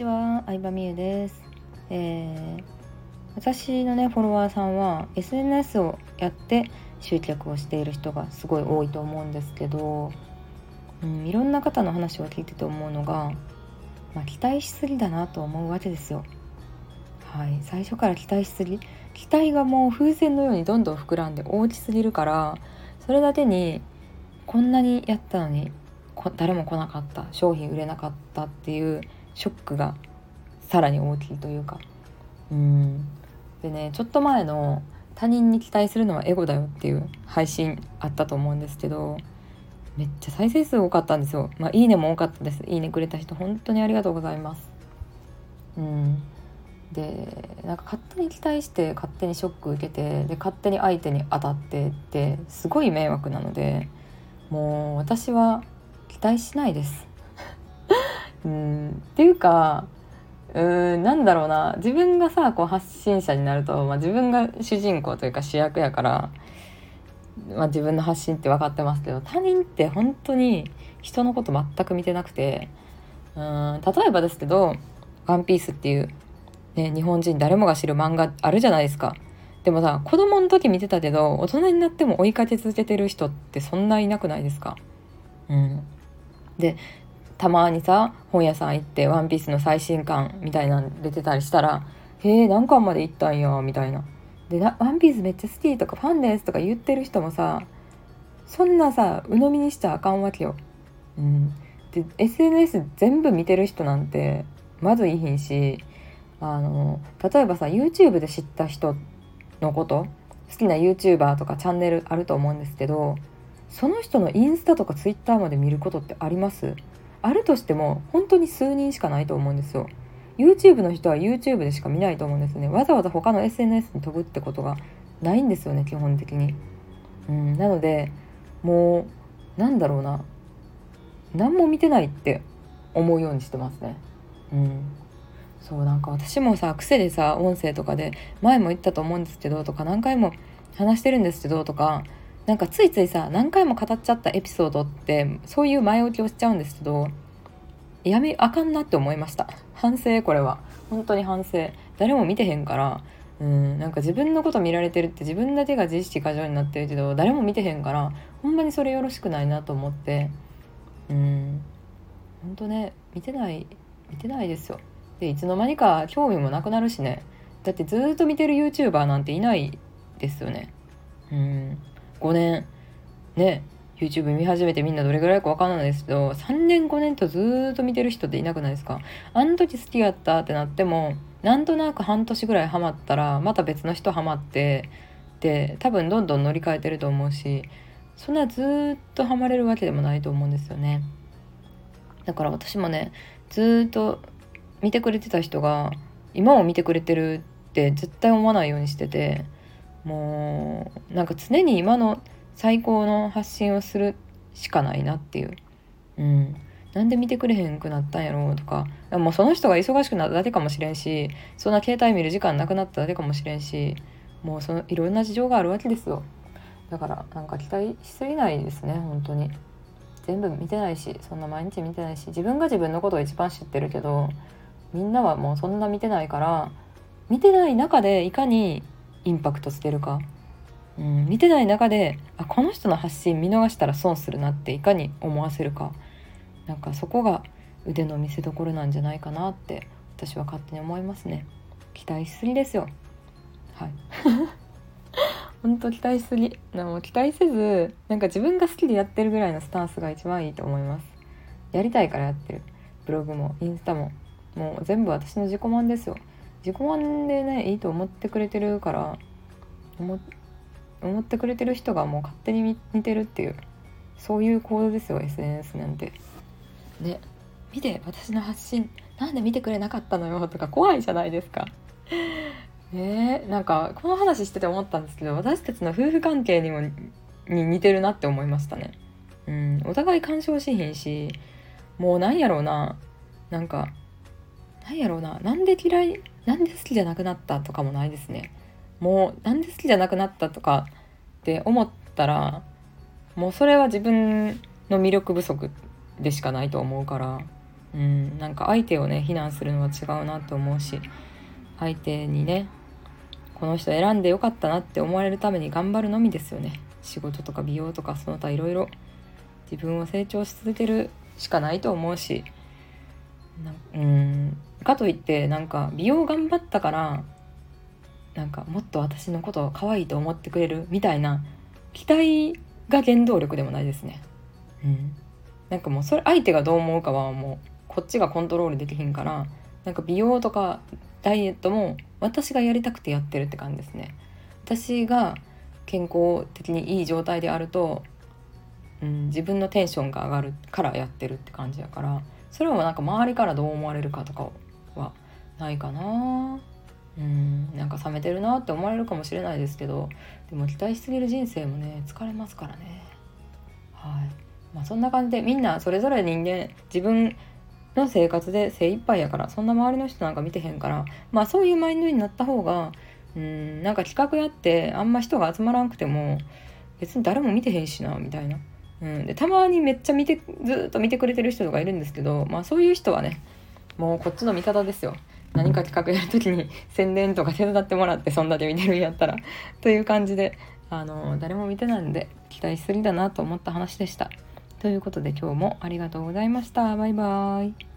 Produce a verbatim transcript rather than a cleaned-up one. ちは、相葉美優です、えー、私のねフォロワーさんは エスエヌエス をやって集客をしている人がすごい多いと思うんですけど、うん、いろんな方の話を聞いてて思うのが、まあ、期待しすぎだなと思うわけですよ。はい、最初から期待しすぎ、期待がもう風船のようにどんどん膨らんで大きすぎるから、それだけにこんなにやったのに誰も来なかった、商品売れなかったっていうショックがさらに大きいというか、うーんでね、ちょっと前の他人に期待するのはエゴだよっていう配信あったと思うんですけど、めっちゃ再生数多かったんですよ。まあいいねも多かったです。いいねくれた人本当にありがとうございます。うんでなんか勝手に期待して勝手にショック受けて、で勝手に相手に当たってってすごい迷惑なので、もう私は期待しないですうんっていうかうーんなんだろうな、自分がさこう発信者になると、まあ、自分が主人公というか主役やから、まあ、自分の発信って分かってますけど、他人って本当に人のこと全く見てなくて、うーん例えばですけどワンピースっていうね、日本人誰もが知る漫画あるじゃないですか。でもさ子供の時見てたけど大人になっても追いかけ続けてる人ってそんないなくないですか。うん、でたまにさ本屋さん行ってワンピースの最新刊みたいなの出てたりしたら、へえ何巻まで行ったんやみたいなで、ワンピースめっちゃ好きとかファンですとか言ってる人もさ、そんなさ鵜呑みにしちゃあかんわけよ。うん、で エスエヌエス 全部見てる人なんてまずいひんし、あの例えばさ YouTube で知った人のこと好きな YouTuber とかチャンネルあると思うんですけど、その人のインスタとか Twitter まで見ることってあります？あるとしても本当に数人しかないと思うんですよ。 YouTube の人は YouTube でしか見ないと思うんですね。わざわざ他の エスエヌエス に飛ぶってことがないんですよね、基本的に。うんなのでもうなんだろうな、何も見てないって思うようにしてますね。うんそうなんか私もさ癖でさ音声とかで前も言ったと思うんですけどとか何回も話してるんですけどとか、なんかついついさ何回も語っちゃったエピソードってそういう前置きをしちゃうんですけど、やめあかんなって思いました。反省、これは本当に反省。誰も見てへんから、うんなんか自分のこと見られてるって、自分だけが自意識過剰になってるけど誰も見てへんから、ほんまにそれよろしくないなと思って、うん本当ね見てない見てないですよ。でいつの間にか興味もなくなるしね。だってずっと見てる YouTuber なんていないですよね。うんごねんね YouTube 見始めてみんなどれぐらいか分からないですけど、さんねんごねんとずっと見てる人っていなくないですか。あの時好きやったってなってもなんとなく半年ぐらいハマったらまた別の人ハマってで、多分どんどん乗り換えてると思うし、そんなずっとハマれるわけでもないと思うんですよね。だから私もねずっと見てくれてた人が今も見てくれてるって絶対思わないようにしてて、もうなんか常に今の最高の発信をするしかないなっていう、うん、なんで見てくれへんくなったんやろうとか、もうその人が忙しくなっただけかもしれんし、そんな携帯見る時間なくなっただけかもしれんし、もうそのいろんな事情があるわけですよ。だからなんか期待しすぎないですね。本当に全部見てないし、そんな毎日見てないし、自分が自分のことを一番知ってるけど、みんなはもうそんな見てないから、見てない中でいかにインパクトつけるか、うん、見てない中であこの人の発信見逃したら損するなっていかに思わせるか、なんかそこが腕の見せ所なんじゃないかなって私は勝手に思いますね。期待しすぎですよ。はい本当期待しすぎ。でも期待せず、なんか自分が好きでやってるぐらいのスタンスが一番いいと思います。やりたいからやってる。ブログもインスタももう全部私の自己満ですよ。自己満でねいいと思ってくれてるから、思ってくれてる人がもう勝手に見てるっていう、そういう行動ですよ エスエヌエス なんてね。見て私の発信なんで見てくれなかったのよとか怖いじゃないですかねえ、なんかこの話してて思ったんですけど、私たちの夫婦関係にもに似てるなって思いましたね。うんお互い干渉しへんし、もうなんやろうな、なんかなんやろうな、なんで嫌い、なんで好きじゃなくなったとかもないですね。もうなんで好きじゃなくなったとかって思ったら、もうそれは自分の魅力不足でしかないと思うから、うん、なんか相手をね非難するのは違うなと思うし、相手にねこの人選んでよかったなって思われるために頑張るのみですよね。仕事とか美容とかその他いろいろ自分を成長し続けるしかないと思うし、なうんかといってなんか美容頑張ったからなんかもっと私のことを可愛いと思ってくれるみたいな期待が原動力でもないですね。うん、なんかもうそれ相手がどう思うかはもうこっちがコントロールできひんから、なんか美容とかダイエットも私がやりたくてやってるって感じですね。私が健康的にいい状態であると、うん、自分のテンションが上がるからやってるって感じだから、それはなんか周りからどう思われるかとかはないかな。うん、なんか冷めてるなって思われるかもしれないですけど、でも期待しすぎる人生もね疲れますからね。はい、まあ、そんな感じでみんなそれぞれ人間自分の生活で精一杯やから、そんな周りの人なんか見てへんから、まあそういうマインドになった方が、うんなんか企画やってあんま人が集まらんくても別に誰も見てへんしなみたいな、うん、でたまにめっちゃ見てずっと見てくれてる人とかいるんですけど、まあそういう人はねもうこっちの味方ですよ。何か企画やるときに宣伝とか手伝ってもらって、そんだけ見てるんやったらという感じで、あの誰も見てないんで期待しすぎだなと思った話でした。ということで今日もありがとうございました。バイバイ。